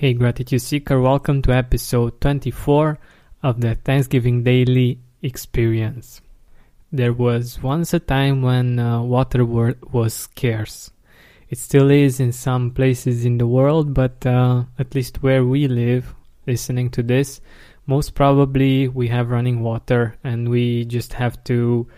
Hey Gratitude Seeker, welcome to episode 24 of the Thanksgiving Daily Experience. There was once a time when water was scarce. It still is in some places in the world, but at least where we live, listening to this, most probably we have running water and we just have to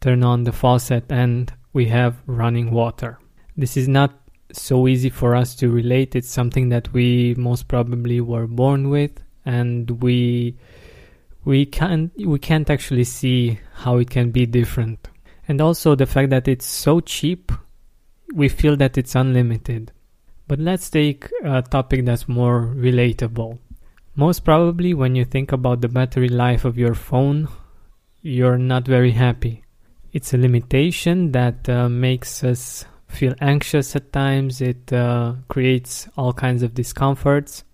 turn on the faucet and we have running water. This is not so easy for us to relate. It's something that we most probably were born with, and we can't actually see how it can be different. And also the fact that it's so cheap, we feel that it's unlimited. But let's take a topic that's more relatable. Most probably when you think about the battery life of your phone, you're not very happy. It's a limitation that makes us feel anxious at times. It creates all kinds of discomforts,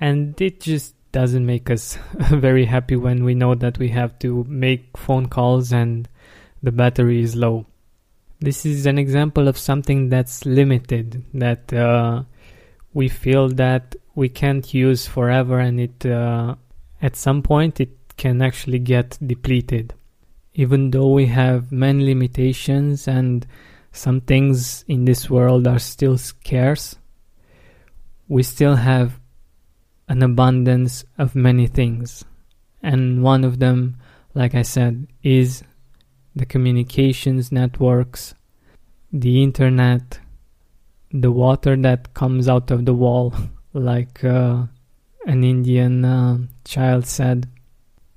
and it just doesn't make us very happy when we know that we have to make phone calls and the battery is low. This is an example of something that's limited, that we feel that we can't use forever, and it at some point it can actually get depleted. Even though we have many limitations and some things in this world are still scarce, we still have an abundance of many things. And one of them, like I said, is the communications networks, the internet, the water that comes out of the wall, like an Indian child said.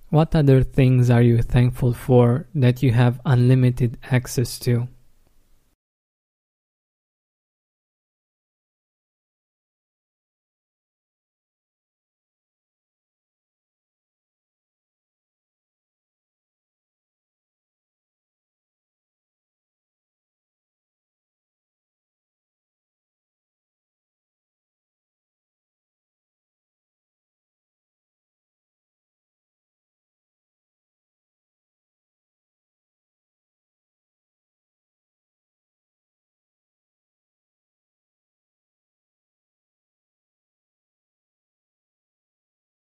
What other things are you thankful for that you have unlimited access to?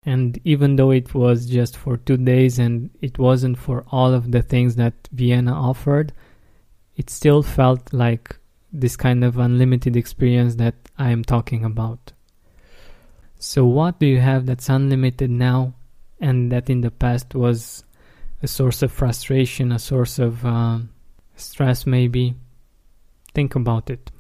And even though it was just for 2 days and it wasn't for all of the things that Vienna offered, it still felt like this kind of unlimited experience that I am talking about. So what do you have that's unlimited now and that in the past was a source of frustration, a source of stress maybe? Think about it.